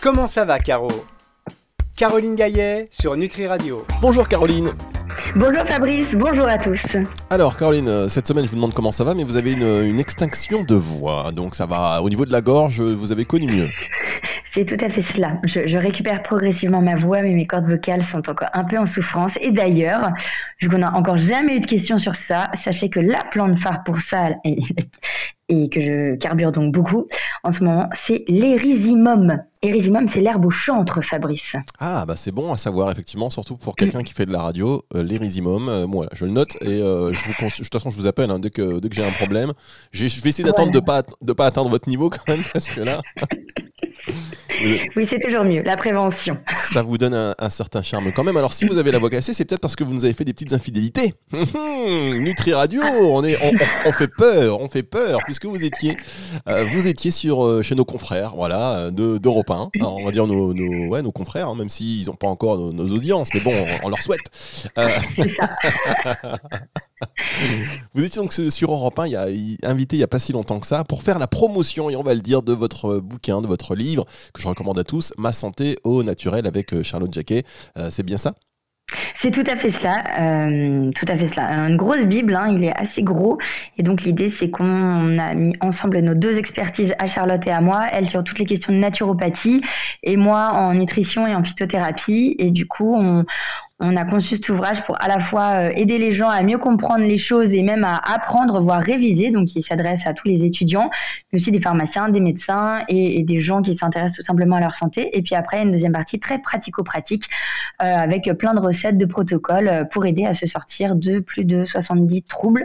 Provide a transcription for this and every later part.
Comment ça va, Caro ? Caroline Gaillet sur Nutri Radio. Bonjour Caroline. Bonjour Fabrice, bonjour à tous. Alors Caroline, cette semaine je vous demande comment ça va, mais vous avez une extinction de voix, donc ça va au niveau de la gorge, vous avez connu mieux. C'est tout à fait cela. Je récupère progressivement ma voix, mais mes cordes vocales sont encore un peu en souffrance. Et d'ailleurs, vu qu'on n'a encore jamais eu de questions sur ça, sachez que la plante phare pour ça, et que je carbure donc beaucoup, en ce moment, c'est l'Erysimum. Erysimum, c'est l'herbe au chantre, Fabrice. Ah, bah c'est bon à savoir, effectivement, surtout pour quelqu'un qui fait de la radio, l'Erysimum, moi, je le note, et de toute façon, je vous appelle hein, dès que j'ai un problème. Je vais essayer d'attendre de pas atteindre votre niveau quand même, parce que là... Oui, c'est toujours mieux, la prévention. Ça vous donne un certain charme quand même. Alors, si vous avez la voix cassée, c'est peut-être parce que vous nous avez fait des petites infidélités. Nutri Radio, on fait peur, puisque vous étiez chez nos confrères, voilà, d'Europe 1. Alors, on va dire nos confrères, hein, même s'ils n'ont pas encore nos audiences, mais bon, on leur souhaite. C'est ça. Vous étiez donc sur Europe 1 invité il n'y a pas si longtemps que ça pour faire la promotion, et on va le dire, de votre bouquin, de votre livre que je recommande à tous, Ma santé au naturel avec Charlotte Jacquet, c'est bien ça ? C'est tout à fait cela, Une grosse bible, hein, il est assez gros. Et donc l'idée, c'est qu'on a mis ensemble nos deux expertises, à Charlotte et à moi, elle sur toutes les questions de naturopathie et moi en nutrition et en phytothérapie. Et du coup, on a conçu cet ouvrage pour à la fois aider les gens à mieux comprendre les choses et même à apprendre, voire réviser. Donc, il s'adresse à tous les étudiants, mais aussi des pharmaciens, des médecins et des gens qui s'intéressent tout simplement à leur santé. Et puis après, une deuxième partie très pratico-pratique avec plein de recettes, de protocoles pour aider à se sortir de plus de 70 troubles.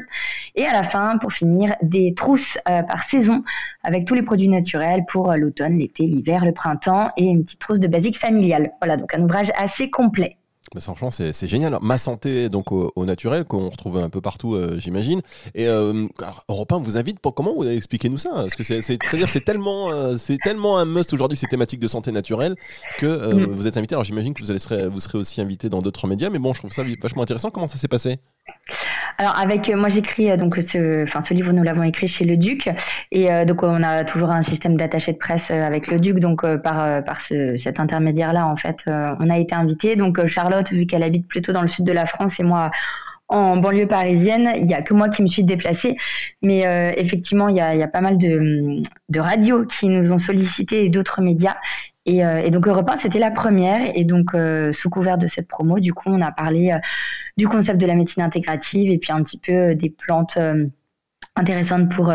Et à la fin, pour finir, des trousses par saison avec tous les produits naturels pour l'automne, l'été, l'hiver, le printemps et une petite trousse de basique familiale. Voilà, donc un ouvrage assez complet. Mais franchement, c'est génial. Ma santé donc au naturel, qu'on retrouve un peu partout, j'imagine. Et alors, Europe 1 vous invite pour comment vous expliquez nous ça ? Parce que c'est-à-dire c'est tellement un must aujourd'hui, ces thématiques de santé naturelle, que vous êtes invité. Alors j'imagine que vous serez aussi invité dans d'autres médias, mais bon, je trouve ça vachement intéressant. Comment ça s'est passé ? Alors avec moi j'écris donc ce livre, nous l'avons écrit chez le Duc, et donc on a toujours un système d'attaché de presse avec le Duc, donc par cet intermédiaire là en fait on a été invité. Donc Charlotte, vu qu'elle habite plutôt dans le sud de la France, et moi en banlieue parisienne, il n'y a que moi qui me suis déplacée, mais effectivement il y a pas mal de radios qui nous ont sollicité et d'autres médias. Et donc Europe 1, c'était la première, et donc sous couvert de cette promo, du coup on a parlé du concept de la médecine intégrative et puis un petit peu des plantes intéressantes pour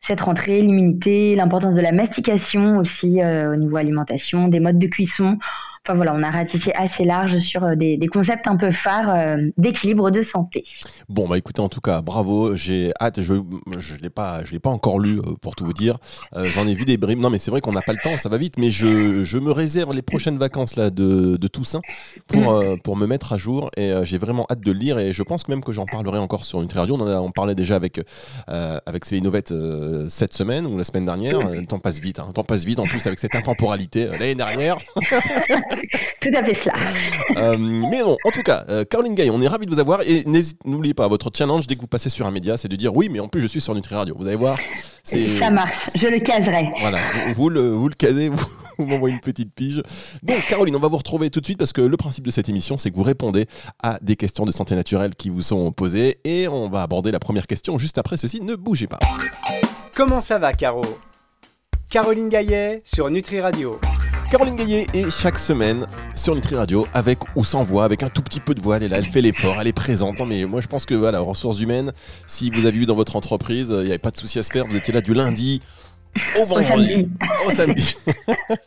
cette rentrée, l'immunité, l'importance de la mastication aussi au niveau alimentation, des modes de cuisson. Enfin voilà, on a ratissé assez large sur des concepts un peu phares d'équilibre de santé. Bon, bah écoutez, en tout cas, bravo, j'ai hâte, je l'ai pas encore lu pour tout vous dire, j'en ai vu des bribes, non mais c'est vrai qu'on n'a pas le temps, ça va vite, mais je me réserve les prochaines vacances là, de Toussaint pour me mettre à jour, et j'ai vraiment hâte de le lire, et je pense que même que j'en parlerai encore sur Nutri Radio. On parlait déjà avec Céline Novette cette semaine ou la semaine dernière, le temps passe vite, en plus avec cette intemporalité l'année dernière. Tout à fait cela. Mais bon, en tout cas, Caroline Gaillet, on est ravis de vous avoir, et n'oubliez pas, votre challenge dès que vous passez sur un média, c'est de dire oui, mais en plus je suis sur Nutri Radio. Vous allez voir, ça marche, je le caserai. Voilà, vous le casez, vous m'envoyez une petite pige. Donc Caroline, on va vous retrouver tout de suite, parce que le principe de cette émission, c'est que vous répondez à des questions de santé naturelle qui vous sont posées, et on va aborder la première question juste après ceci, ne bougez pas. Comment ça va, Caro ? Caroline Gaillet sur Nutri Radio. Caroline Gaillet est chaque semaine sur Nutri Radio, avec ou sans voix, avec un tout petit peu de voix. Elle est là, elle fait l'effort, elle est présente. Non, mais moi, je pense que voilà, ressources humaines, si vous avez eu dans votre entreprise, il n'y avait pas de souci à se faire. Vous étiez là du lundi au vendredi, au samedi.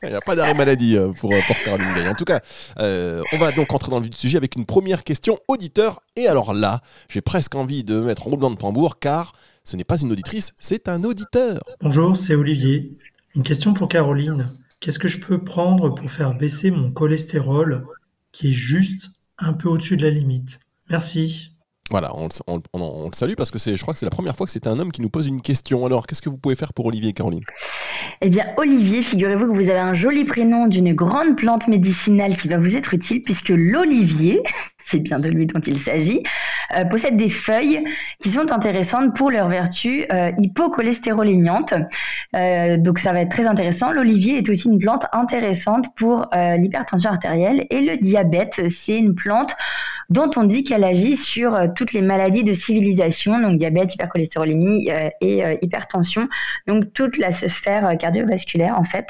Il n'y a pas d'arrêt maladie pour Caroline Gaillet. En tout cas, on va donc entrer dans le vif du sujet avec une première question auditeur. Et alors là, j'ai presque envie de mettre en roulement de tambour, car ce n'est pas une auditrice, c'est un auditeur. Bonjour, c'est Olivier. Une question pour Caroline. Qu'est-ce que je peux prendre pour faire baisser mon cholestérol qui est juste un peu au-dessus de la limite ? Merci. Voilà, on le salue, parce que je crois que c'est la première fois que c'est un homme qui nous pose une question. Alors, qu'est-ce que vous pouvez faire pour Olivier et Caroline ? Eh bien, Olivier, figurez-vous que vous avez un joli prénom d'une grande plante médicinale qui va vous être utile, puisque l'olivier... c'est bien de lui dont il s'agit, possède des feuilles qui sont intéressantes pour leur vertu hypocholestérolémiante. Donc ça va être très intéressant. L'olivier est aussi une plante intéressante pour l'hypertension artérielle et le diabète. C'est une plante dont on dit qu'elle agit sur toutes les maladies de civilisation, donc diabète, hypercholestérolémie et hypertension, donc toute la sphère cardiovasculaire en fait.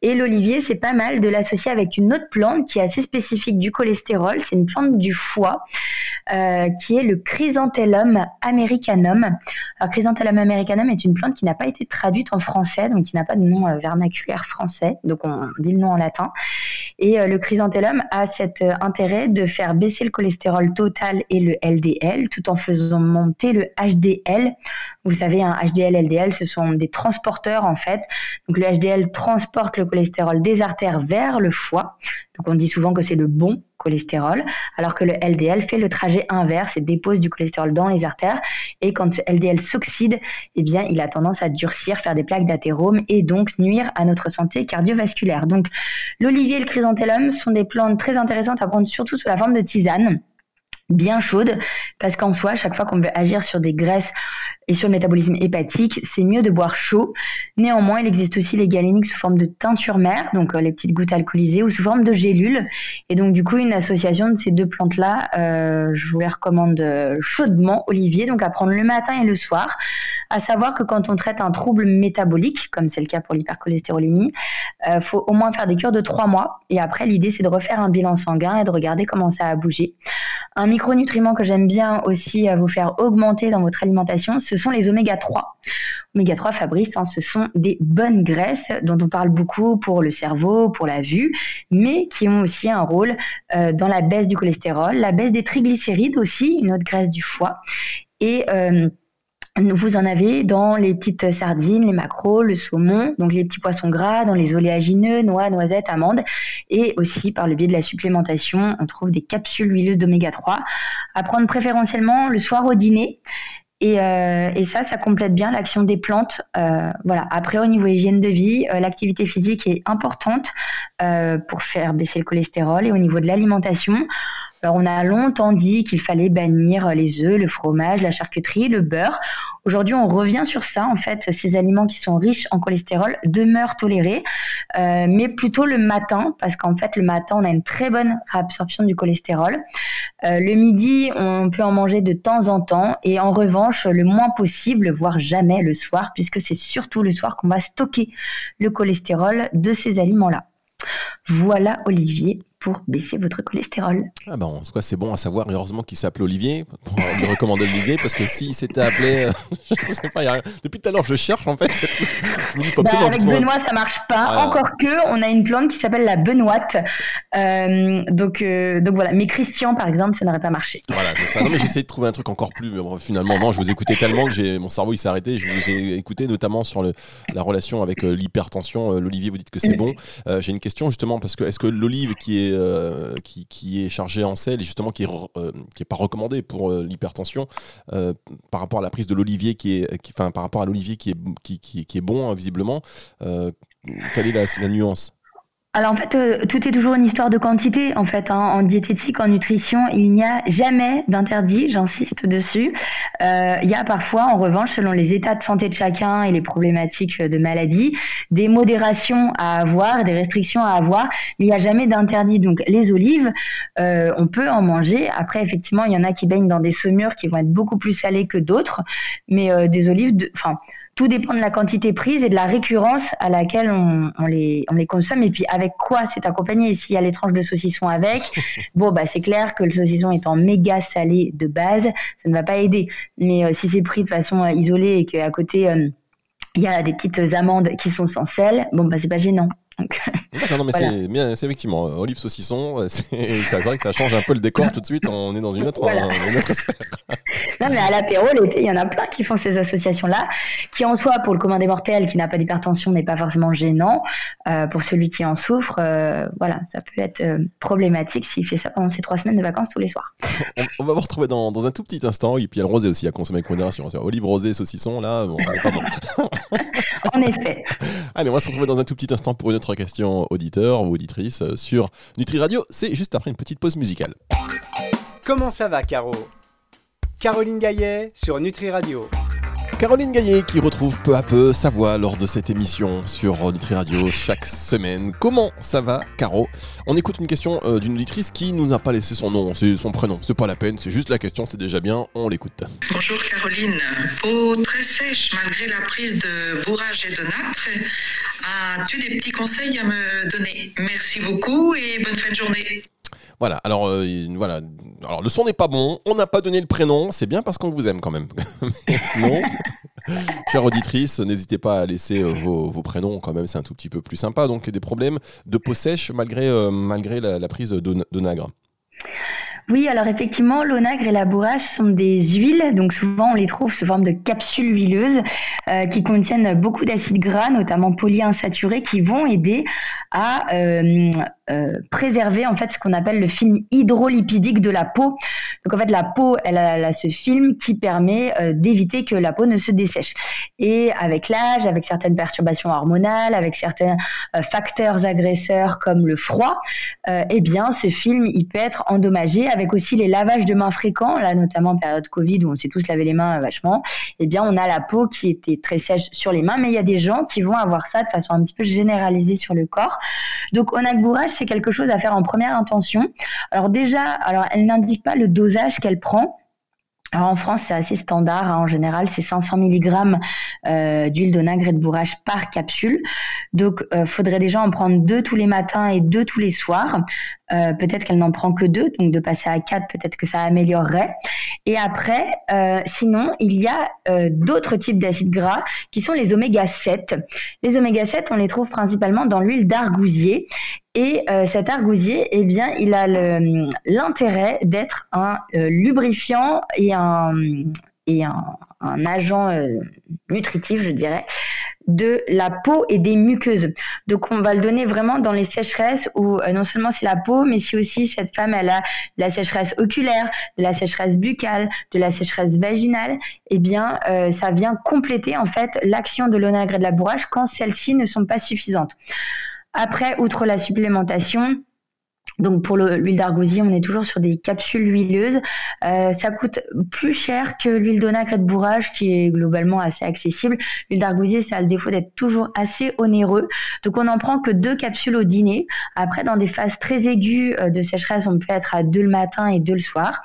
Et l'olivier, c'est pas mal de l'associer avec une autre plante qui est assez spécifique du cholestérol, c'est une plante du foie, qui est le chrysanthellum americanum. Alors, chrysanthellum americanum est une plante qui n'a pas été traduite en français, donc qui n'a pas de nom vernaculaire français, donc on dit le nom en latin. Et le chrysanthellum a cet intérêt de faire baisser le cholestérol total et le LDL, tout en faisant monter le HDL. Vous savez, un HDL, LDL, ce sont des transporteurs en fait. Donc le HDL transporte le cholestérol des artères vers le foie. Donc on dit souvent que c'est le bon cholestérol, alors que le LDL fait le trajet inverse et dépose du cholestérol dans les artères. Et quand ce LDL s'oxyde, eh bien, il a tendance à durcir, faire des plaques d'athérome et donc nuire à notre santé cardiovasculaire. Donc, l'olivier et le chrysanthellum sont des plantes très intéressantes à prendre, surtout sous la forme de tisane, bien chaude, parce qu'en soi, chaque fois qu'on veut agir sur des graisses et sur le métabolisme hépatique, c'est mieux de boire chaud. Néanmoins, il existe aussi les galéniques sous forme de teinture mère, donc les petites gouttes alcoolisées, ou sous forme de gélules. Et donc, du coup, une association de ces deux plantes-là, je vous les recommande chaudement, olivier, donc à prendre le matin et le soir. À savoir que quand on traite un trouble métabolique, comme c'est le cas pour l'hypercholestérolémie, faut au moins faire des cures de 3 mois. Et après, l'idée, c'est de refaire un bilan sanguin et de regarder comment ça a bougé. Un micronutriment que j'aime bien aussi vous faire augmenter dans votre alimentation, ce sont les oméga-3. Oméga-3, Fabrice, hein, ce sont des bonnes graisses dont on parle beaucoup pour le cerveau, pour la vue, mais qui ont aussi un rôle dans la baisse du cholestérol, la baisse des triglycérides aussi, une autre graisse du foie. Et vous en avez dans les petites sardines, les maquereaux, le saumon, donc les petits poissons gras, dans les oléagineux, noix, noisettes, amandes. Et aussi, par le biais de la supplémentation, on trouve des capsules huileuses d'oméga-3 à prendre préférentiellement le soir au dîner. Et ça, ça complète bien l'action des plantes. Voilà. Après, au niveau hygiène de vie, l'activité physique est importante pour faire baisser le cholestérol. Et au niveau de l'alimentation, alors on a longtemps dit qu'il fallait bannir les œufs, le fromage, la charcuterie, le beurre. Aujourd'hui, on revient sur ça. En fait, ces aliments qui sont riches en cholestérol demeurent tolérés, mais plutôt le matin, parce qu'en fait, le matin, on a une très bonne absorption du cholestérol. Le midi, on peut en manger de temps en temps, et en revanche, le moins possible, voire jamais le soir, puisque c'est surtout le soir qu'on va stocker le cholestérol de ces aliments-là. Voilà, Olivier, pour baisser votre cholestérol. Ah ben, en tout cas, c'est bon à savoir. Heureusement qu'il s'appelle Olivier, pour lui recommander Olivier, parce que s'il s'était appelé... je sais pas, depuis tout à l'heure, je cherche, en fait. Je me dis, bah, avec Benoît, ça marche pas. Ah, encore que, on a une plante qui s'appelle la Benoîte. Donc voilà. Mais Christian, par exemple, ça n'aurait pas marché. Voilà, c'est ça. Non, mais j'essayais de trouver un truc encore plus... Mais bon, finalement, non, je vous écoutais tellement que mon cerveau, il s'est arrêté. Je vous ai écouté, notamment sur la relation avec l'hypertension. L'olivier, vous dites que c'est bon. J'ai une question, justement, parce que est-ce que l'olive qui est chargé en sel et justement qui est pas recommandé pour l'hypertension par rapport à la prise de l'olivier par rapport à l'olivier qui est bon hein, visiblement quelle est la nuance? Alors en fait, tout est toujours une histoire de quantité en fait. Hein. En diététique, en nutrition, il n'y a jamais d'interdit, j'insiste dessus. Il y a parfois, en revanche, selon les états de santé de chacun et les problématiques de maladie, des modérations à avoir, des restrictions à avoir. Il n'y a jamais d'interdit. Donc les olives, on peut en manger. Après, effectivement, il y en a qui baignent dans des saumures qui vont être beaucoup plus salées que d'autres, mais des olives, tout dépend de la quantité prise et de la récurrence à laquelle on les consomme et puis avec quoi c'est accompagné. S'il y a les tranches de saucisson avec, c'est clair que le saucisson étant méga salé de base, ça ne va pas aider. Mais si c'est pris de façon isolée et qu'à côté il y a des petites amandes qui sont sans sel, c'est pas gênant. Donc, d'accord, non mais voilà. C'est effectivement olive saucisson, c'est vrai que ça change un peu le décor tout de suite, on est dans une autre, voilà. Une autre sphère. Non mais à l'apéro l'été, il y en a plein qui font ces associations-là, qui en soi pour le commun des mortels qui n'a pas d'hypertension n'est pas forcément gênant, pour celui qui en souffre, ça peut être problématique s'il fait ça pendant ses 3 semaines de vacances tous les soirs. On va vous retrouver dans un tout petit instant, et puis il y a le rosé aussi à consommer avec modération, olive, rosé, saucisson, là on est pas bon. En effet. Allez, on va se retrouver dans un tout petit instant pour une autre question auditeur ou auditrice sur Nutri Radio, c'est juste après une petite pause musicale. Comment ça va, Caro ? Caroline Gaillet sur Nutri Radio. Caroline Gaillet qui retrouve peu à peu sa voix lors de cette émission sur Nutri Radio chaque semaine. Comment ça va, Caro ? On écoute une question d'une auditrice qui nous a pas laissé son nom, c'est son prénom. C'est pas la peine, c'est juste la question, c'est déjà bien, on l'écoute. Bonjour Caroline. Peau très sèche malgré la prise de bourrage et de nacre. As-tu des petits conseils à me donner ? Merci beaucoup et bonne fin de journée. Voilà, alors le son n'est pas bon, on n'a pas donné le prénom, c'est bien parce qu'on vous aime quand même. Sinon, chère auditrice, n'hésitez pas à laisser vos prénoms quand même, c'est un tout petit peu plus sympa. Donc des problèmes de peau sèche malgré la prise d'onagre. Oui, alors effectivement, l'onagre et la bourrache sont des huiles, donc souvent on les trouve sous forme de capsules huileuses qui contiennent beaucoup d'acides gras, notamment polyinsaturés, qui vont aider à préserver en fait ce qu'on appelle le film hydrolipidique de la peau. Donc en fait, la peau, elle a ce film qui permet d'éviter que la peau ne se dessèche. Et avec l'âge, avec certaines perturbations hormonales, avec certains facteurs agresseurs comme le froid, ce film, il peut être endommagé. Avec aussi les lavages de mains fréquents, là notamment en période Covid où on s'est tous lavé les mains vachement, on a la peau qui était très sèche sur les mains, mais il y a des gens qui vont avoir ça de façon un petit peu généralisée sur le corps. Donc onagre bourrage, c'est quelque chose à faire en première intention. Alors déjà, elle n'indique pas le dosage qu'elle prend. Alors en France, c'est assez standard, hein. En général, c'est 500 mg d'huile d'onagre et de bourrache par capsule. Donc, faudrait déjà en prendre 2 tous les matins et 2 tous les soirs. Peut-être qu'elle n'en prend que 2, donc de passer à 4, peut-être que ça améliorerait. Et après, sinon, il y a d'autres types d'acides gras qui sont les oméga 7. Les oméga 7, on les trouve principalement dans l'huile d'argousier. Et cet argousier, il a l'intérêt d'être un lubrifiant et un agent nutritif, je dirais, de la peau et des muqueuses. Donc, on va le donner vraiment dans les sécheresses où non seulement c'est la peau, mais si aussi cette femme, elle a de la sécheresse oculaire, de la sécheresse buccale, de la sécheresse vaginale, ça vient compléter en fait l'action de l'onagre et de la bourrache quand celles-ci ne sont pas suffisantes. Après, outre la supplémentation, donc pour l'huile d'argousier, on est toujours sur des capsules huileuses. Ça coûte plus cher que l'huile d'onagre et de bourrage, qui est globalement assez accessible. L'huile d'argousier, ça a le défaut d'être toujours assez onéreux. Donc on n'en prend que 2 capsules au dîner. Après, dans des phases très aiguës de sécheresse, on peut être à 2 le matin et 2 le soir.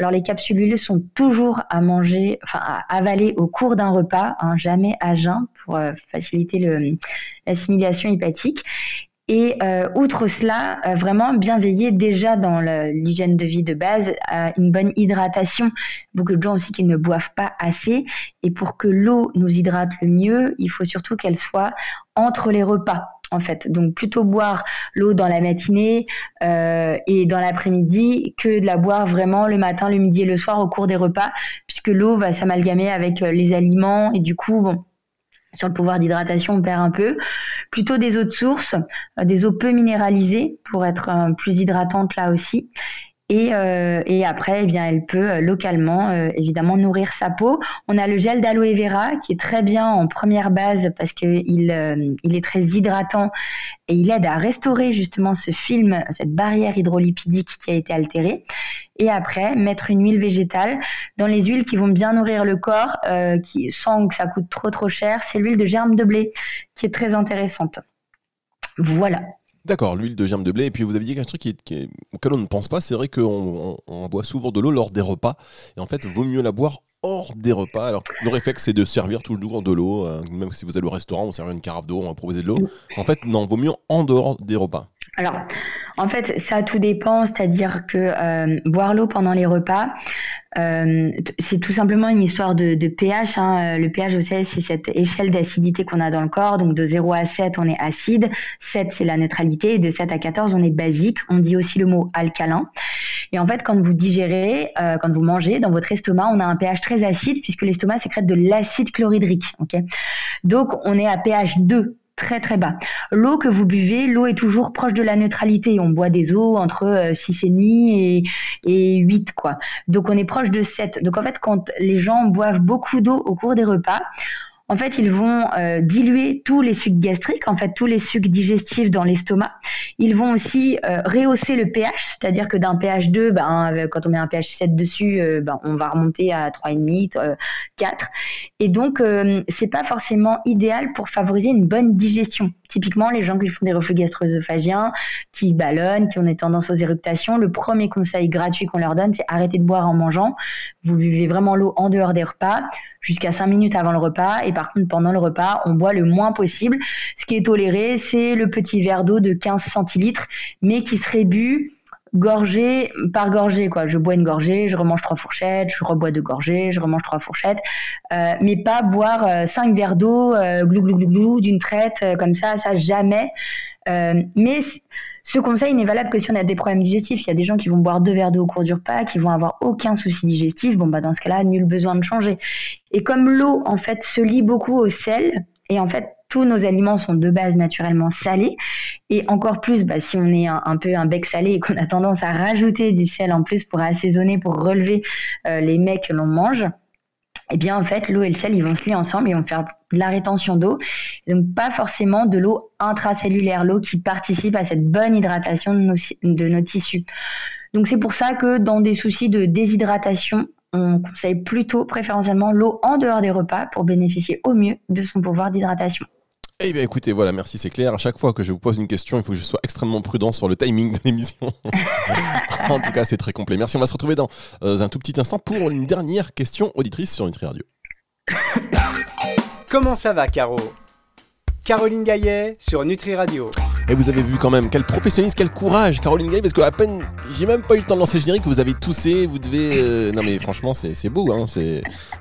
Alors les capsules huileuses sont toujours à avaler au cours d'un repas, hein, jamais à jeun pour faciliter l'assimilation hépatique. Et outre cela, vraiment bien veiller déjà dans l'hygiène de vie de base à une bonne hydratation. Beaucoup de gens aussi qui ne boivent pas assez. Et pour que l'eau nous hydrate le mieux, il faut surtout qu'elle soit entre les repas. En fait, donc plutôt boire l'eau dans la matinée et dans l'après-midi que de la boire vraiment le matin, le midi et le soir au cours des repas, puisque l'eau va s'amalgamer avec les aliments et du coup, sur le pouvoir d'hydratation, on perd un peu. Plutôt des eaux de source, des eaux peu minéralisées pour être plus hydratantes là aussi. Et après, elle peut localement, évidemment, nourrir sa peau. On a le gel d'aloe vera qui est très bien en première base parce qu'il est très hydratant et il aide à restaurer justement ce film, cette barrière hydrolipidique qui a été altérée. Et après, mettre une huile végétale dans les huiles qui vont bien nourrir le corps, sans que ça coûte trop cher. C'est l'huile de germe de blé qui est très intéressante. Voilà. D'accord, l'huile de germe de blé. Et puis vous avez dit qu'un truc auquel on ne pense pas, c'est vrai qu'on boit souvent de l'eau lors des repas. Et en fait, vaut mieux la boire hors des repas. Alors, le réflexe, c'est de servir tout le jour de l'eau. Même si vous allez au restaurant, on sert une carafe d'eau, on va proposer de l'eau. En fait, non, vaut mieux en dehors des repas. Alors, en fait, ça tout dépend. C'est-à-dire que boire l'eau pendant les repas, c'est tout simplement une histoire de pH, hein. Le pH, vous savez, c'est cette échelle d'acidité qu'on a dans le corps. Donc de 0 à 7, on est acide. 7, c'est la neutralité. Et de 7 à 14, on est basique. On dit aussi le mot alcalin. Et en fait, quand vous digérez, quand vous mangez, dans votre estomac, on a un pH très acide puisque l'estomac sécrète de l'acide chlorhydrique. Okay, donc, on est à pH 2. Très très bas. L'eau que vous buvez, l'eau est toujours proche de la neutralité. On boit des eaux entre 6,5 et 8, quoi. Donc on est proche de 7. Donc en fait, quand les gens boivent beaucoup d'eau au cours des repas, en fait, ils vont diluer tous les sucs gastriques, en fait tous les sucs digestifs dans l'estomac. Ils vont aussi rehausser le pH, c'est-à-dire que d'un pH 2, quand on met un pH 7 dessus, on va remonter à 3,5, 4. Et donc, c'est pas forcément idéal pour favoriser une bonne digestion. Typiquement, les gens qui font des reflux gastro-œsophagiens, qui ballonnent, qui ont des tendances aux éructations, le premier conseil gratuit qu'on leur donne, c'est arrêtez de boire en mangeant. Vous buvez vraiment l'eau en dehors des repas, jusqu'à 5 minutes avant le repas. Et par contre, pendant le repas, on boit le moins possible. Ce qui est toléré, c'est le petit verre d'eau de 15 centilitres, mais qui serait bu gorgée par gorgée, quoi. Je bois une gorgée, je remange 3 fourchettes, je rebois 2 gorgées, je remange 3 fourchettes, mais pas boire 5 verres d'eau glou glou glou glou d'une traite comme ça jamais. Mais ce conseil n'est valable que si on a des problèmes digestifs. Il y a des gens qui vont boire 2 verres d'eau au cours du repas, qui vont avoir aucun souci digestif. Dans ce cas-là, nul besoin de changer. Et comme l'eau en fait se lie beaucoup au sel, et en fait tous nos aliments sont de base naturellement salés, et encore plus si on est un peu un bec salé et qu'on a tendance à rajouter du sel en plus pour assaisonner, pour relever les mets que l'on mange, et bien en fait l'eau et le sel ils vont se lier ensemble et vont faire de la rétention d'eau, donc pas forcément de l'eau intracellulaire, l'eau qui participe à cette bonne hydratation de nos tissus. Donc c'est pour ça que dans des soucis de déshydratation, on conseille plutôt préférentiellement l'eau en dehors des repas pour bénéficier au mieux de son pouvoir d'hydratation. Eh bien écoutez, voilà, merci, c'est clair. À chaque fois que je vous pose une question, il faut que je sois extrêmement prudent sur le timing de l'émission. En tout cas, c'est très complet. Merci, on va se retrouver dans un tout petit instant pour une dernière question auditrice sur Nutri Radio. Comment ça va, Caro ? Caroline Gaillet sur Nutri Radio. Et vous avez vu quand même, quel professionnalisme, quel courage, Caroline Gaillet, parce qu'à peine, j'ai même pas eu le temps de lancer le générique, vous avez toussé, vous devez... Non mais franchement, c'est beau, hein, vous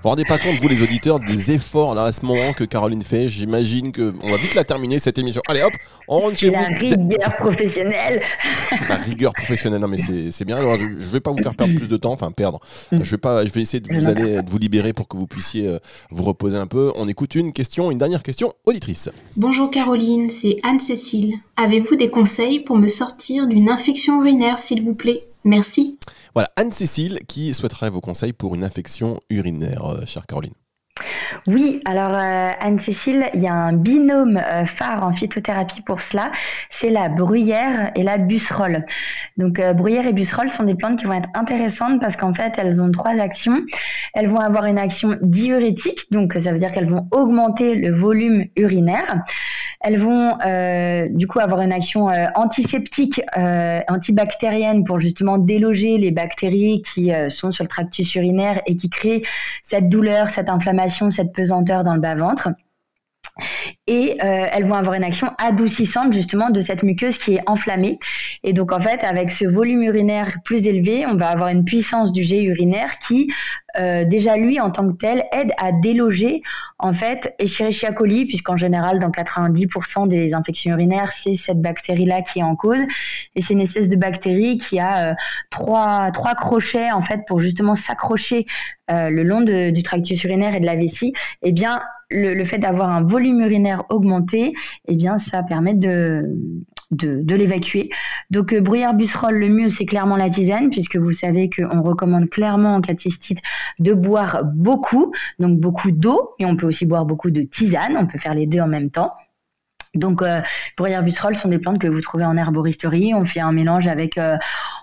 vous rendez pas compte, vous les auditeurs, des efforts là à ce moment que Caroline fait, j'imagine qu'on va vite la terminer cette émission. Allez hop, on rentre chez vous. La rigueur professionnelle. La rigueur professionnelle, non mais c'est bien, alors je vais pas vous faire perdre plus de temps, je vais essayer de vous libérer pour que vous puissiez vous reposer un peu. On écoute une dernière question auditrice. Bonjour Caroline, c'est Anne-Cécile. Avez-vous des conseils pour me sortir d'une infection urinaire, s'il vous plaît ? Merci. Voilà, Anne-Cécile qui souhaiterait vos conseils pour une infection urinaire, chère Caroline. Oui, alors Anne-Cécile, il y a un binôme phare en phytothérapie pour cela, c'est la bruyère et la busserole. Donc bruyère et busserole sont des plantes qui vont être intéressantes parce qu'en fait elles ont 3 actions. Elles vont avoir une action diurétique, donc ça veut dire qu'elles vont augmenter le volume urinaire. Elles vont du coup avoir une action antiseptique, antibactérienne pour justement déloger les bactéries qui sont sur le tractus urinaire et qui créent cette douleur, cette inflammation, cette pesanteur dans le bas-ventre. Et elles vont avoir une action adoucissante justement de cette muqueuse qui est enflammée. Et donc en fait avec ce volume urinaire plus élevé, on va avoir une puissance du jet urinaire qui déjà lui en tant que tel aide à déloger en fait Escherichia coli, puisqu'en général dans 90% des infections urinaires c'est cette bactérie là qui est en cause, et c'est une espèce de bactérie qui a 3 crochets en fait pour justement s'accrocher le long du tractus urinaire et de la vessie. Et bien le fait d'avoir un volume urinaire augmenté, eh bien, ça permet de l'évacuer. Donc, bruyère busserole, le mieux, c'est clairement la tisane, puisque vous savez qu'on recommande clairement en cas de cystite de boire beaucoup, donc beaucoup d'eau, et on peut aussi boire beaucoup de tisane, on peut faire les deux en même temps. Donc, bruyère busserole sont des plantes que vous trouvez en herboristerie, on fait un mélange avec...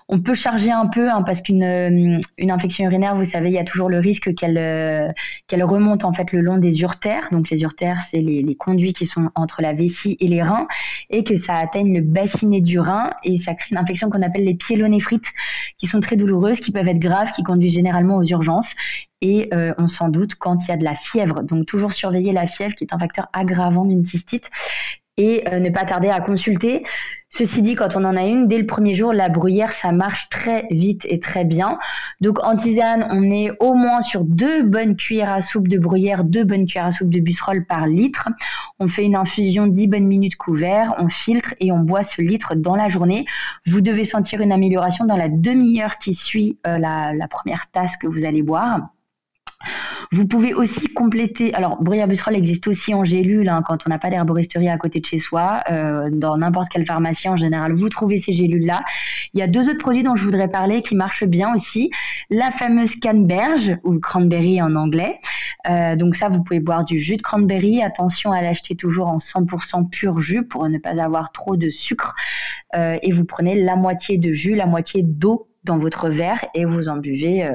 on peut charger un peu parce qu'une infection urinaire, vous savez, il y a toujours le risque qu'elle remonte en fait le long des urtères. Donc les urtères, c'est les conduits qui sont entre la vessie et les reins, et que ça atteigne le bassinet du rein et ça crée une infection qu'on appelle les pyélonéphrites, qui sont très douloureuses, qui peuvent être graves, qui conduisent généralement aux urgences. Et on s'en doute quand il y a de la fièvre. Donc toujours surveiller la fièvre, qui est un facteur aggravant d'une cystite, et ne pas tarder à consulter. Ceci dit, quand on en a une, dès le premier jour, la bruyère, ça marche très vite et très bien. Donc, en tisane, on est au moins sur 2 bonnes cuillères à soupe de bruyère, 2 bonnes cuillères à soupe de busserole par litre. On fait une infusion 10 bonnes minutes couvert, on filtre et on boit ce litre dans la journée. Vous devez sentir une amélioration dans la demi-heure qui suit la première tasse que vous allez boire. Vous pouvez aussi compléter, alors bruyère busserole existe aussi en gélule quand on n'a pas d'herboristerie à côté de chez soi, dans n'importe quelle pharmacie en général vous trouvez ces gélules là. Il y a 2 autres produits dont je voudrais parler qui marchent bien aussi, la fameuse canneberge ou cranberry en anglais, Donc ça, vous pouvez boire du jus de cranberry. Attention à l'acheter toujours en 100% pur jus pour ne pas avoir trop de sucre. Et vous prenez la moitié de jus, la moitié d'eau dans votre verre et vous en buvez.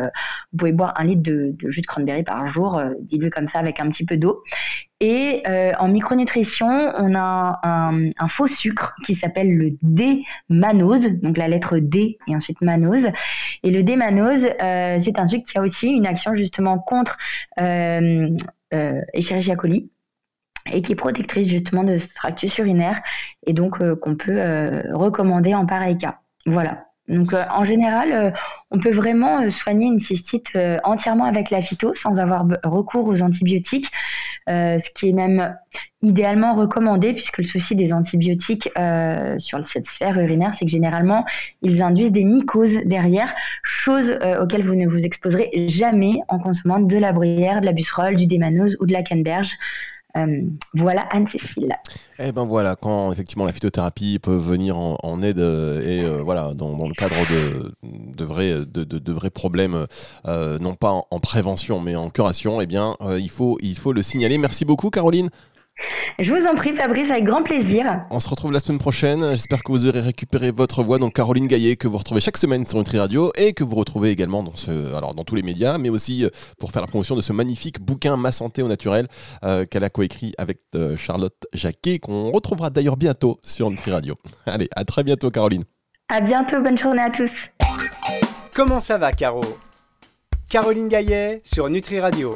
Vous pouvez boire 1 litre de jus de cranberry par jour, dilué comme ça avec un petit peu d'eau. Et en micronutrition, on a un faux sucre qui s'appelle le D-mannose, donc la lettre D et ensuite mannose. Et le D-mannose, c'est un sucre qui a aussi une action justement contre Escherichia coli et qui est protectrice justement de ce tractus urinaire et donc qu'on peut recommander en pareil cas. Voilà. Donc en général, on peut vraiment soigner une cystite entièrement avec la phyto sans avoir recours aux antibiotiques, ce qui est même idéalement recommandé puisque le souci des antibiotiques sur cette sphère urinaire, c'est que généralement, ils induisent des mycoses derrière, chose auxquelles vous ne vous exposerez jamais en consommant de la bruyère, de la busserole, du D-mannose ou de la canneberge. Voilà Anne-Cécile. Eh ben voilà, quand effectivement la phytothérapie peut venir en aide et voilà dans le cadre de vrais problèmes, non pas en prévention mais en curation, eh bien il faut le signaler. Merci beaucoup Caroline. Je vous en prie Fabrice, avec grand plaisir. On se retrouve la semaine prochaine, j'espère que vous aurez récupéré votre voix. Donc Caroline Gaillet, que vous retrouvez chaque semaine sur Nutri Radio et que vous retrouvez également dans tous les médias, mais aussi pour faire la promotion de ce magnifique bouquin Ma Santé au Naturel qu'elle a coécrit avec Charlotte Jacquet, qu'on retrouvera d'ailleurs bientôt sur Nutri Radio. Allez, à très bientôt Caroline. À bientôt, bonne journée à tous. Comment ça va Caro ? Caroline Gaillet sur Nutri Radio.